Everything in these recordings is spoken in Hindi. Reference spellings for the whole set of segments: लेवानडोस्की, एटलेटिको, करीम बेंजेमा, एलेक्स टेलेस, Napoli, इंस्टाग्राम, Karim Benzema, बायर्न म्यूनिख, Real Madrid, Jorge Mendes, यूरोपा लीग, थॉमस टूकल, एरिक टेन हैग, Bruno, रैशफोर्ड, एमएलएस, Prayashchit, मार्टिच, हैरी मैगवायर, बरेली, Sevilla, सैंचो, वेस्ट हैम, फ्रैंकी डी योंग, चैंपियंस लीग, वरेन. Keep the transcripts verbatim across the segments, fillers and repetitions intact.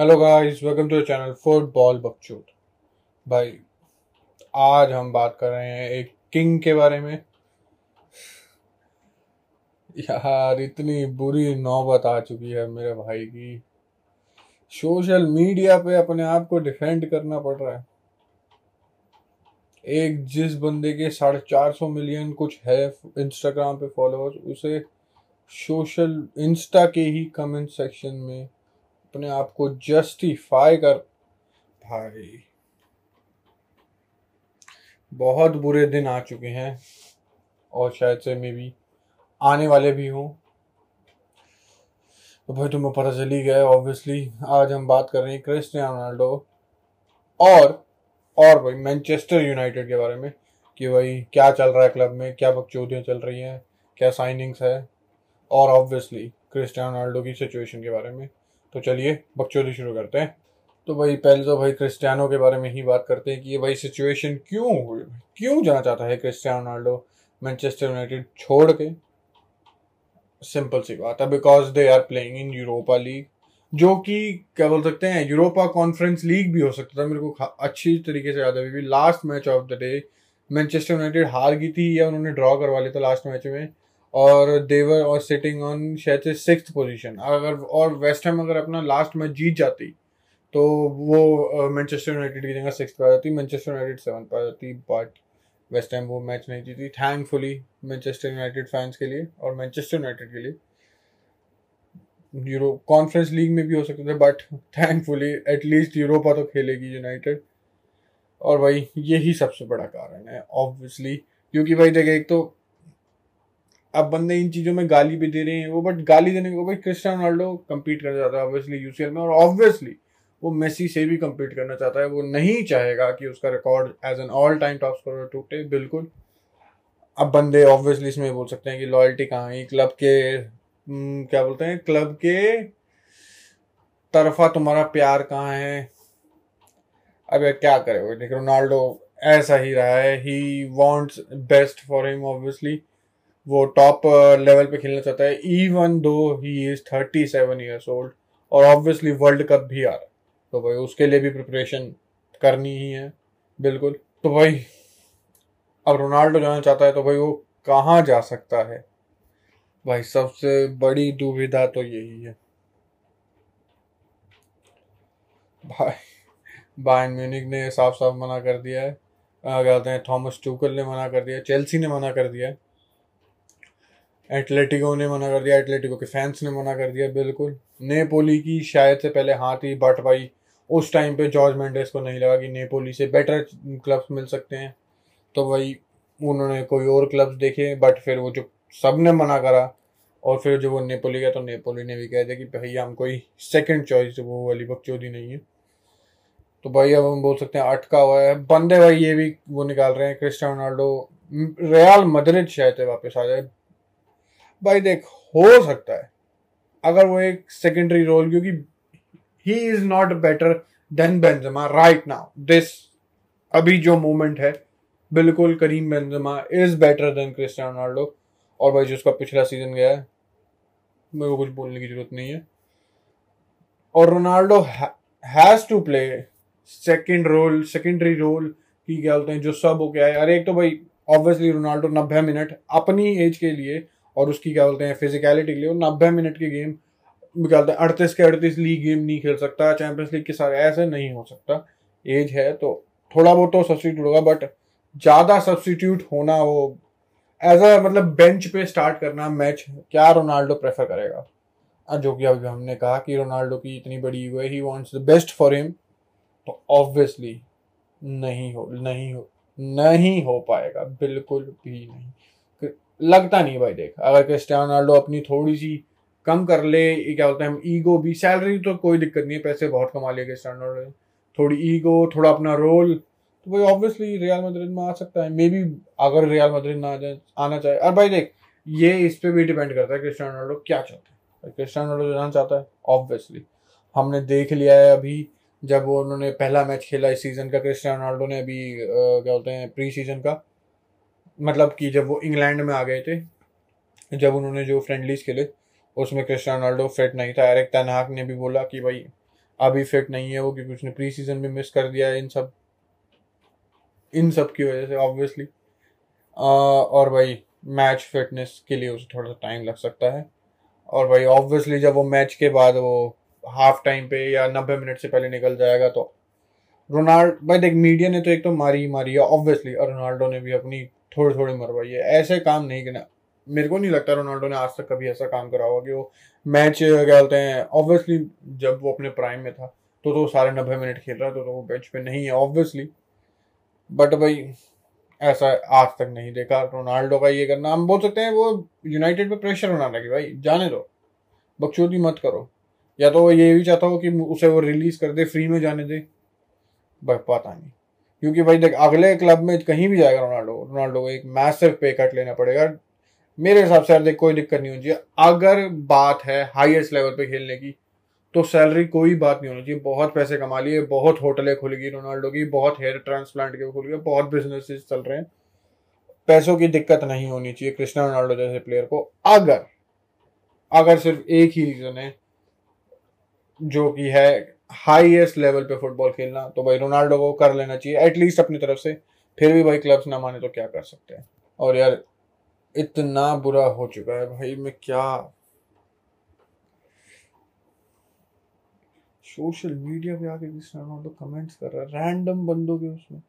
Hello guys, welcome to channel football बकचोद। भाई आज हम बात कर रहे हैं एक किंग के बारे में। यार इतनी बुरी नौबत आ चुकी है मेरे भाई की, सोशल मीडिया पे अपने आप को डिफेंड करना पड़ रहा है। एक जिस बंदे के साढ़े चार सौ मिलियन कुछ है इंस्टाग्राम पे फॉलोअर्स, उसे सोशल इंस्टा के ही कमेंट सेक्शन में अपने आप को जस्टिफाई कर, भाई बहुत बुरे दिन आ चुके हैं और शायद से मे भी आने वाले भी हों। तो भाई तुम्हें पता चल ही गया ऑब्वियसली। आज हम बात कर रहे हैं क्रिस्टियानो रोनाल्डो और और भाई मैनचेस्टर यूनाइटेड के बारे में कि भाई क्या चल रहा है क्लब में, क्या बकचोदियाँ चल रही हैं, क्या साइनिंग्स है, और ऑब्वियसली क्रिस्टियानो रोनाल्डो की सिचुएशन के बारे में। तो चलिए बकचोदी शुरू करते हैं। तो भाई पहले तो भाई क्रिस्टियानो के बारे में ही बात करते हैं कि ये भाई सिचुएशन क्यों क्यों जाना चाहता है क्रिस्टियानो रोनाल्डो मैनचेस्टर यूनाइटेड छोड़ के। सिंपल सी बात है, because they are playing in यूरोपा लीग, जो कि क्या बोल सकते हैं यूरोपा कॉन्फ्रेंस लीग भी हो सकता था। मेरे को अच्छी तरीके से याद है अभी last match of the day Manchester United हार गई थी या उन्होंने ड्रॉ करवा लिया था लास्ट मैच में, और देवर और सिटिंग ऑन शायद से सिक्स्थ पोजीशन। अगर और वेस्ट हैम अगर अपना लास्ट मैच जीत जाती तो वो मैनचेस्टर यूनाइटेड की जगह सिक्स्थ पर आ जाती, मैनचेस्टर यूनाइटेड सेवन पर आ जाती, बट वेस्ट हैम वो मैच नहीं जीती थैंकफुली मैनचेस्टर यूनाइटेड फैंस के लिए और मैनचेस्टर यूनाइटेड के लिए। यूरो कॉन्फ्रेंस लीग में भी हो सकते थे, बट थैंकफुली एटलीस्ट यूरोपा तो खेलेगी यूनाइटेड। और भाई यही सबसे बड़ा कारण है ऑब्वियसली, क्योंकि भाई देखिए एक तो अब बंदे इन चीज़ों में गाली भी दे रहे हैं वो, बट गाली देने को भाई क्रिस्टियानो रोनाल्डो कम्पीट करना चाहता है ऑब्वियसली यूसीएल में, और ऑब्वियसली वो मेसी से भी कम्पीट करना चाहता है। वो नहीं चाहेगा कि उसका record as an all time top scorer टूटे, बिल्कुल। अब बंदे ऑब्वियसली इसमें बोल सकते हैं कि लॉयल्टी कहाँ है क्लब के, क्या बोलते हैं क्लब के तरफा तुम्हारा प्यार कहाँ है। अब यार क्या करे वो, देखिए रोनाल्डो ऐसा ही रहा है, he wants best for him obviously. वो टॉप लेवल पे खेलना चाहता है even though he is thirty seven years old, और ऑब्वियसली वर्ल्ड कप भी आ रहा है तो भाई उसके लिए भी प्रिपरेशन करनी ही है बिल्कुल। तो भाई अब रोनाल्डो जाना चाहता है तो भाई वो कहाँ जा सकता है। भाई सबसे बड़ी दुविधा तो यही है। भाई बायर्न म्यूनिख ने साफ साफ मना कर दिया है, कहते हैं थॉमस टूकल ने मना कर दिया, चेल्सी ने मना कर दिया, एटलेटिको ने मना कर दिया, एटलेटिको के फैंस ने मना कर दिया बिल्कुल। नेपोली की शायद से पहले हाथ ही, बट भाई उस टाइम पे जॉर्ज मेंडेस को नहीं लगा कि नेपोली से बेटर क्लब्स मिल सकते हैं, तो भाई उन्होंने कोई और क्लब्स देखे, बट फिर वो जो सब ने मना करा और फिर जो वो नेपोली गया तो नेपोली ने भी कह दिया कि भैया हम कोई सेकेंड चॉइस वो वाली बकचोदी नहीं है। तो भाई अब हम बोल सकते हैं अटका हुआ है बंदे। भाई ये भी वो निकाल रहे हैं क्रिस्टियानो रोनाल्डो रियल मैड्रिड शायद से वापस आ जाए। भाई देख हो सकता है अगर वो एक सेकेंडरी रोल, क्योंकि he is not better than Benzema right now this, अभी जो मोमेंट है बिल्कुल करीम बेंजेमा is better than Cristiano Ronaldo. और भाई जो उसका पिछला सीजन गया है मेरे को कुछ बोलने की जरूरत नहीं है। और Ronaldo has to play second role secondary role की क्या बोलते हैं जो सब हो गया है। अरे एक तो भाई ऑब्वियसली रोनाल्डो नब्बे मिनट अपनी एज के लिए और उसकी क्या बोलते हैं फिजिकलिटी के लिए नब्बे मिनट की गेम निकालते हैं, अड़तीस के अड़तीस लीग गेम नहीं खेल सकता, चैंपियंस लीग के सारे ऐसे नहीं हो सकता। एज है तो थोड़ा बहुत तो सब्सटीट्यूट होगा, बट ज़्यादा सब्सटीट्यूट होना वो एज अ मतलब बेंच पे स्टार्ट करना मैच क्या रोनाल्डो प्रेफर करेगा, जो कि अभी हमने कहा कि रोनाल्डो की इतनी बड़ी ईगो है, he wants the best for him, तो ऑब्वियसली नहीं हो नहीं हो नहीं हो पाएगा बिल्कुल भी नहीं लगता नहीं। भाई देख अगर क्रिस्टियानो रोनाल्डो अपनी थोड़ी सी कम कर ले क्या बोलते हैं हम ईगो भी, सैलरी तो कोई दिक्कत नहीं है, पैसे बहुत कमा लिए क्रिस्टियानो रोनाल्डो, थोड़ी ईगो थोड़ा अपना रोल, तो भाई ऑब्वियसली रियल मैड्रिड में आ सकता है मे बी अगर रियल मैड्रिड ना जाए आना चाहे। और भाई देख ये इस पर भी डिपेंड करता है क्रिस्टियानो रोनाल्डो क्या चाहता है। क्रिस्टियानो रोनाल्डो जाना चाहता है ऑब्वियसली, हमने देख लिया है अभी जब वो उन्होंने पहला मैच खेला इस सीज़न का क्रिस्टियानो रोनाल्डो ने, अभी क्या बोलते हैं प्री सीजन का, मतलब कि जब वो इंग्लैंड में आ गए थे, जब उन्होंने जो फ्रेंडलीज खेले उसमें क्रिस्टियानो रोनाल्डो फिट नहीं था। एरिक टेन हैग ने भी बोला कि भाई अभी फिट नहीं है वो, क्योंकि उसने प्री सीजन भी मिस कर दिया है इन सब इन सब की वजह से ऑब्वियसली। और भाई मैच फिटनेस के लिए उसे थोड़ा सा टाइम लग सकता है। और भाई ऑब्वियसली जब वो मैच के बाद वो हाफ टाइम पे या नब्बे मिनट से पहले निकल जाएगा तो रोनाल्डो भाई देख, मीडिया ने तो एक तो मारी ही मारी है ऑब्वियसली, और रोनाल्डो ने भी अपनी थोड़ी थोड़ी मरवाई है। ऐसे काम नहीं करना, मेरे को नहीं लगता रोनाल्डो ने आज तक कभी ऐसा काम करा होगा कि वो मैच क्या बोलते हैं, ऑब्वियसली जब वो अपने प्राइम में था तो तो सारे नब्बे मिनट खेल रहा था तो, तो वो बेंच पे नहीं है ऑब्वियसली। बट भाई ऐसा आज तक नहीं देखा रोनाल्डो का ये करना। हम बोल सकते हैं वो यूनाइटेड पे प्रेशर बना रहा कि भाई जाने दो, बकचोदी मत करो, या तो वो ये भी चाहता हो कि उसे वो रिलीज़ कर दे, फ्री में जाने दे, भाई पता नहीं। क्योंकि भाई देख अगले क्लब में कहीं भी जाएगा रोनाल्डो, रोनाल्डो को एक मैसिव पे कट लेना पड़ेगा मेरे हिसाब से। यार देख कोई दिक्कत नहीं होनी चाहिए, अगर बात है हाईएस्ट लेवल पे खेलने की तो सैलरी कोई बात नहीं होनी चाहिए। बहुत पैसे कमा लिए, बहुत होटलें खुल गई रोनाल्डो की, बहुत हेयर ट्रांसप्लांट के खुल गए, बहुत बिजनेसेस चल रहे हैं, पैसों की दिक्कत नहीं होनी चाहिए क्रिस्टियानो रोनाल्डो जैसे प्लेयर को। अगर अगर सिर्फ एक ही रीज़न है जो कि है हाईएस्ट लेवल पे फुटबॉल खेलना, तो भाई रोनाल्डो को कर लेना चाहिए एटलीस्ट अपनी तरफ से। फिर भी भाई क्लब्स ना माने तो क्या कर सकते हैं। और यार इतना बुरा हो चुका है भाई, मैं क्या सोशल मीडिया पे आके क्रिस्टियानो तो कमेंट्स कर रहा है रैंडम बंदों के। उसमें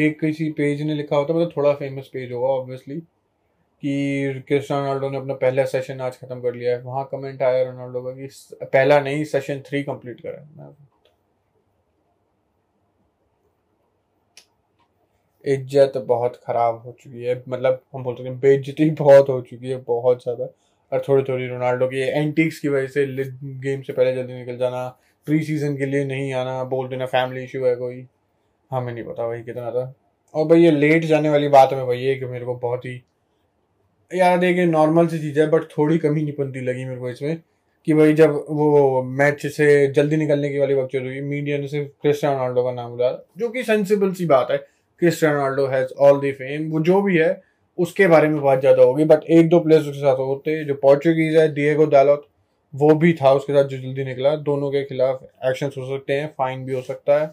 एक किसी पेज ने लिखा होता, मतलब थोड़ा फेमस पेज होगा ऑब्वियसली, कि क्रिस्टियानो रोनाल्डो ने अपना पहला सेशन आज खत्म कर लिया है। वहाँ कमेंट आया रोनाल्डो का कि पहला नहीं, सेशन थ्री कंप्लीट करा है। इज्जत बहुत खराब हो चुकी है, मतलब हम बोल सकते हैं बेइज्जती बहुत हो चुकी है, बहुत ज़्यादा। और थोड़ी थोड़ी रोनाल्डो की एंटिक्स की वजह से गेम से पहले जल्दी निकल जाना, प्री सीजन के लिए नहीं आना, बोल देना फैमिली इशू है कोई, हमें नहीं पता भाई कितना था। और भाई ये लेट जाने वाली बात में भाई ये कि मेरे को बहुत ही यार देखिए नॉर्मल सी चीज़ है, बट थोड़ी कमी निपनती लगी मेरे को इसमें कि भाई जब वो मैच से जल्दी निकलने की वाली बकचोदी हुई, मीडिया ने सिर्फ क्रिस्टियानो रोनाल्डो का नाम उठाया, जो कि सेंसिबल सी बात है। Cristiano Ronaldo has all the fame, वो जो भी है उसके बारे में बात ज़्यादा होगी, बट एक दो प्लेयर्स उसके साथ होते जो पोर्चुगीज़ है, डिएगो डालोट वो भी था उसके साथ जो जल्दी निकला। दोनों के खिलाफ एक्शन हो सकते हैं, फाइन भी हो सकता है,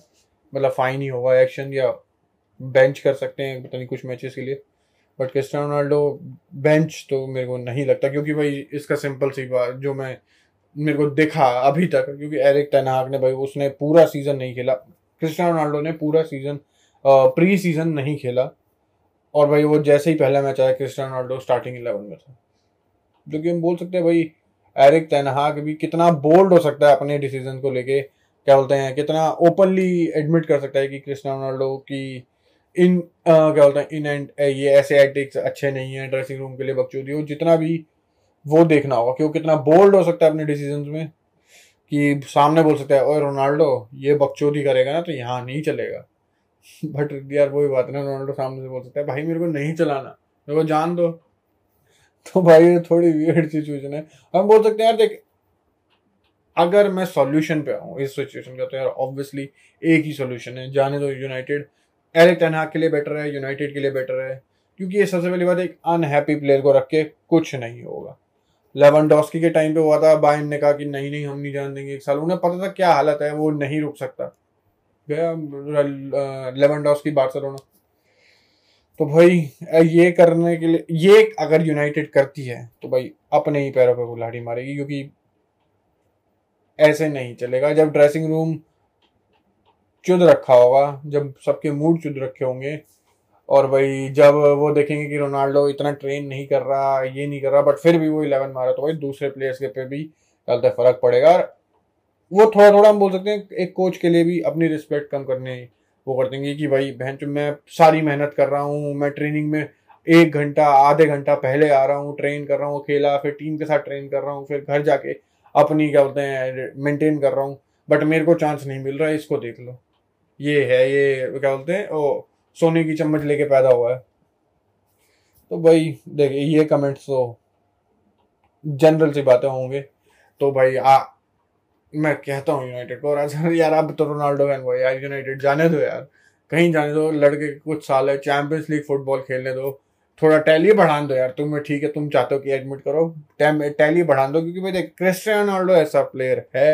मतलब फाइन ही होगा एक्शन, या बेंच कर सकते हैं पता नहीं कुछ मैचेस के लिए। बट क्रिस्टियानो रोनाल्डो बेंच तो मेरे को नहीं लगता, क्योंकि भाई इसका सिंपल सी बात जो मैं मेरे को दिखा अभी तक, क्योंकि एरिक टेन हाग ने भाई उसने पूरा सीज़न नहीं खेला, क्रिस्टियानो रोनाल्डो ने पूरा सीज़न प्री सीज़न नहीं खेला। और भाई वो जैसे ही पहला मैच आया क्रिस्टियानो रोनाल्डो स्टार्टिंग इलेवन में था, जो कि हम बोल सकते हैं भाई एरिक टेन हाग भी कितना बोल्ड हो सकता है अपने डिसीजन को लेके, क्या बोलते हैं कितना ओपनली एडमिट कर सकता है कि क्रिस्टियानो रोनाल्डो की इन आ, क्या बोलते हैं इन एंड ये ऐसे एटिक्स अच्छे नहीं है, ड्रेसिंग रूम के लिए बकचोदी हो, जितना भी वो देखना होगा कि वो कितना बोल्ड हो सकता है अपने डिसीजंस में, कि सामने बोल सकता है ओए रोनाल्डो ये बकचोदी करेगा ना तो यहाँ नहीं चलेगा। बट यार वही बात ना, रोनाल्डो सामने से बोल सकता है भाई मेरे को नहीं चलाना, मेरे को जान दो। तो भाई ये थोड़ी वियर्ड सिचुएशन है। हम बोल सकते हैं यार देख अगर मैं सॉल्यूशन पे आऊँ इस सिचुएशन का, तो यार ऑब्वियसली एक ही सॉल्यूशन है, जाने दो। यूनाइटेड एरिक टेन हाग के लिए बेटर है, यूनाइटेड के लिए बेटर है, क्योंकि ये सबसे पहली बात एक अनहैप्पी प्लेयर को रख के कुछ नहीं होगा। लेवानडोस्की के टाइम पे हुआ था, बायर्न ने कहा कि नहीं नहीं हम नहीं जान देंगे एक साल, उन्हें पता था क्या हालत है, वो नहीं रुक सकता, गया लेवानडोस्की बार्सिलोना। तो भाई ये करने के लिए ये अगर यूनाइटेड करती है तो भाई अपने ही पैरों पर कुल्हाड़ी मारेगी, क्योंकि ऐसे नहीं चलेगा। जब ड्रेसिंग रूम चुद रखा होगा, जब सबके मूड चुद रखे होंगे, और भाई जब वो देखेंगे कि रोनाल्डो इतना ट्रेन नहीं कर रहा, ये नहीं कर रहा, बट फिर भी वो इलेवन मारा, तो भाई दूसरे प्लेयर्स के पे भी गलत फ़र्क पड़ेगा। वो थोड़ा थोड़ा हम बोल सकते हैं एक कोच के लिए भी अपनी रिस्पेक्ट कम करने वो कर देंगे कि भाई बहन जो मैं सारी मेहनत कर रहा हूँ, मैं ट्रेनिंग में एक घंटा आधे घंटा पहले आ रहा हूँ, ट्रेन कर रहा हूँ, खेला फिर टीम के साथ ट्रेन कर रहा हूँ, फिर घर जाके अपनी क्या बोलते हैं मेनटेन कर रहा हूँ, बट मेरे को चांस नहीं मिल रहा है, इसको देख लो ये है, ये क्या बोलते हैं ओ सोने की चम्मच लेके पैदा हुआ है। तो भाई देखिए ये कमेंट्स तो जनरल सी बातें होंगे। तो भाई आ मैं कहता हूँ यूनाइटेड को, और यार अब तो रोनाल्डो फैन हुआ यार, यूनाइटेड जाने दो यार, कहीं जाने दो, लड़के कुछ साल है, चैंपियंस लीग फुटबॉल खेलने दो, थोड़ा टैली बढ़ा दो यार तुम्हें, ठीक है तुम चाहते हो कि एडमिट करो, टैली बढ़ा दो। क्योंकि भाई देख क्रिस्टियानो रोनाल्डो ऐसा प्लेयर है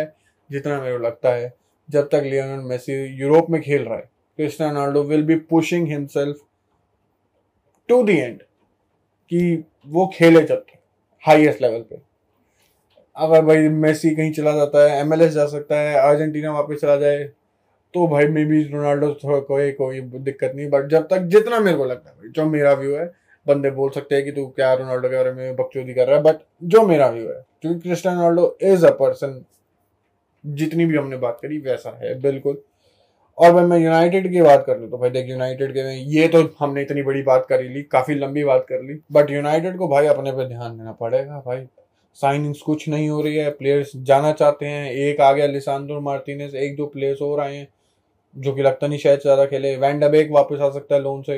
जितना मेरे को लगता है जब तक लियोनेल मेसी यूरोप में खेल रहा है, Cristiano Ronaldo will be pushing himself to the end कि वो खेले जब तक हाईएस्ट लेवल पे। अगर भाई मेसी कहीं चला जाता है, एमएलएस जा सकता है, अर्जेंटीना वापस चला जाए तो भाई मे बी रोनाल्डो थोड़ा कोई कोई दिक्कत नहीं, बट जब तक जितना मेरे को लगता है भाई, जो मेरा व्यू है, बंदे बोल सकते हैं कि तू क्या रोनाल्डो के बारे में बकचोदी कर रहा है, बट जो मेरा व्यू है क्योंकि Cristiano Ronaldo is a person जितनी भी हमने बात करी वैसा है बिल्कुल। और भाई मैं यूनाइटेड की बात कर लूँ तो भाई देख यूनाइटेड के ये तो हमने इतनी बड़ी बात कर ली, काफ़ी लंबी बात कर ली, बट यूनाइटेड को भाई अपने पे ध्यान देना पड़ेगा भाई। साइनिंग्स कुछ नहीं हो रही है, प्लेयर्स जाना चाहते हैं, एक आ गया लिसांड्रो मार्टिनेज, एक दो प्लेयर्स और आए हैं जो कि लगता नहीं शायद ज़्यादा खेले, वैंडबेक वापस आ सकता है लोन से,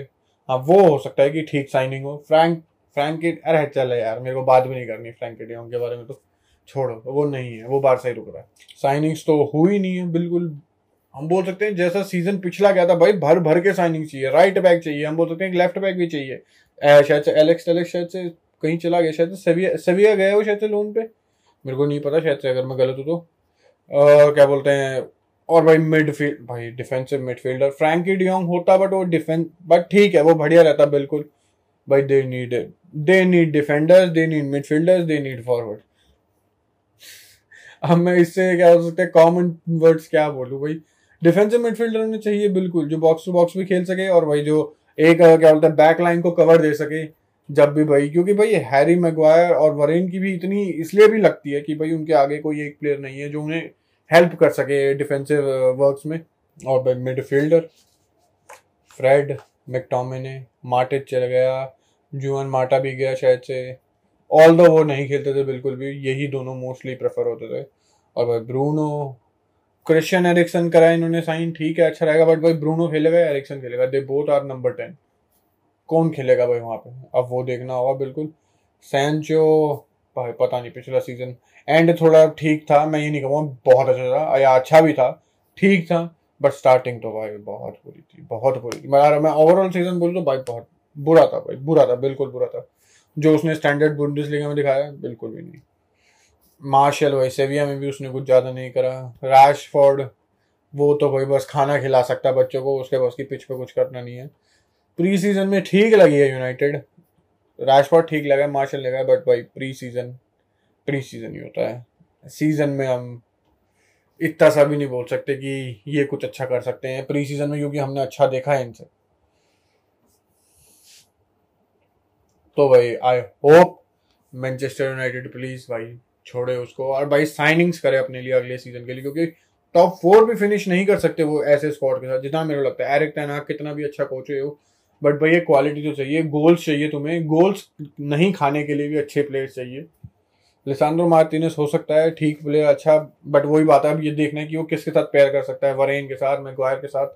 हाँ वो हो सकता है कि ठीक साइनिंग हो। फ्रैंक फ्रैंकी अरे चल यार मेरे को बात भी नहीं करनी फ्रैंकी डे के बारे में, तो छोड़ो वो नहीं है, वो बार सही रुक रहा है, साइनिंग्स तो हुई नहीं है बिल्कुल। हम बोल सकते हैं जैसा सीजन पिछला गया था भाई भर भर के साइनिंग चाहिए, राइट बैक चाहिए, हम बोल सकते हैं लेफ्ट बैक भी चाहिए, शायद से एलेक्स टेलेस शायद से कहीं चला गया, शायद सेविया सेविया गया वो शायद से लोन पे, मेरे को नहीं पता, शायद से अगर मैं गलत हूँ तो आ, क्या बोलते हैं। और भाई मिडफील्ड भाई defensive midfielder फ्रैंकी डी योंग होता बट वो डिफेंस बट ठीक है वो बढ़िया रहता बिल्कुल भाई। They need they need defenders, they need midfielders, they need forward. अब मैं इससे क्या हो सकता है कॉमन वर्ड्स क्या बोलूँ भाई, डिफेंसिव मिडफील्डर होने चाहिए बिल्कुल जो बॉक्स टू बॉक्स भी खेल सके और भाई जो एक क्या बोलते हैं बैक लाइन को कवर दे सके जब भी भाई, क्योंकि भाई हैरी मैगवायर और वरेन की भी इतनी इसलिए भी लगती है कि भाई उनके आगे कोई एक प्लेयर नहीं है जो उन्हें हेल्प कर सके डिफेंसिव वर्क्स में। और भाई मिडफील्डर फ्रेड, मैकटोमिने, मार्टिच चला गया, जुआन माटा भी गया शायद से, ऑल दो वो नहीं खेलते थे बिल्कुल भी, यही दोनों मोस्टली प्रेफर होते थे। और भाई ब्रूनो, क्रिश्चियन एरिक्सन कराया इन्होंने साइन, ठीक है अच्छा रहेगा, बट भाई ब्रूनो खेलेगा या एरिक्सन खेलेगा, they both are number ten, कौन खेलेगा भाई वहाँ पे अब वो देखना होगा बिल्कुल। सैंचो भाई पता नहीं पिछला सीजन एंड थोड़ा ठीक था, मैं ये नहीं कहूँगा बहुत अच्छा था या अच्छा भी था, ठीक था, बट स्टार्टिंग तो भाई बहुत बुरी थी, बहुत बुरी थी। मैं ओवरऑल सीजन बोलूँ तो भाई बहुत बुरा था भाई, बुरा था बिल्कुल बुरा था, जो उसने स्टैंडर्ड बुंडेसलीगा में दिखाया बिल्कुल भी नहीं। मार्शल भाई सेविया में भी उसने कुछ ज़्यादा नहीं करा, रैशफोर्ड वो तो भाई बस खाना खिला सकता है बच्चों को, उसके बस की पिच पे कुछ करना नहीं है। प्री सीजन में ठीक लगी है यूनाइटेड, रैशफोर्ड ठीक लगा, मार्शल लगा, बट भाई प्री सीजन प्री सीजन ही होता है, सीज़न में हम इतना सा भी नहीं बोल सकते कि ये कुछ अच्छा कर सकते हैं प्री सीजन में, क्योंकि हमने अच्छा देखा है इनसे। तो भाई I hope Manchester United please भाई छोड़े उसको और भाई साइनिंग्स करे अपने लिए अगले सीजन के लिए, क्योंकि टॉप फोर भी फिनिश नहीं कर सकते वो ऐसे स्क्वाड के साथ। जितना मेरे को लगता है एरिक टेन हाग कितना भी अच्छा कोच है वो, बट भाई ये क्वालिटी तो चाहिए, गोल्स चाहिए तुम्हें, गोल्स नहीं खाने के लिए भी अच्छे प्लेयर्स चाहिए। लिसांड्रो मार्टिनेज हो सकता है ठीक प्लेयर अच्छा, बट वही बात है अब ये देखना है कि वो किसके साथ पेयर कर सकता है, वरेन के साथ, मैगवायर के साथ।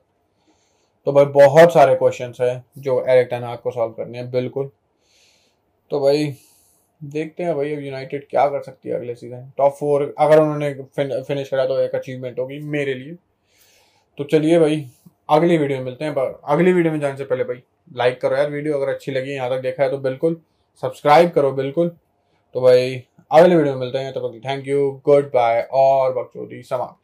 तो भाई बहुत सारे क्वेश्चन हैं जो एरिक टेन हाग को सॉल्व करने हैं बिल्कुल। तो भाई देखते हैं भाई अब यूनाइटेड क्या कर सकती है अगले सीजन, टॉप फोर अगर उन्होंने फिन, फिनिश करा तो एक अचीवमेंट होगी मेरे लिए। तो चलिए भाई अगली वीडियो में मिलते हैं, पर अगली वीडियो में जाने से पहले भाई लाइक करो यार वीडियो अगर अच्छी लगी, यहाँ तक देखा है तो बिल्कुल सब्सक्राइब करो बिल्कुल। तो भाई अगले वीडियो में मिलते हैं, तब तक थैंक यू, गुड बाय और बकचोदी समाप्त।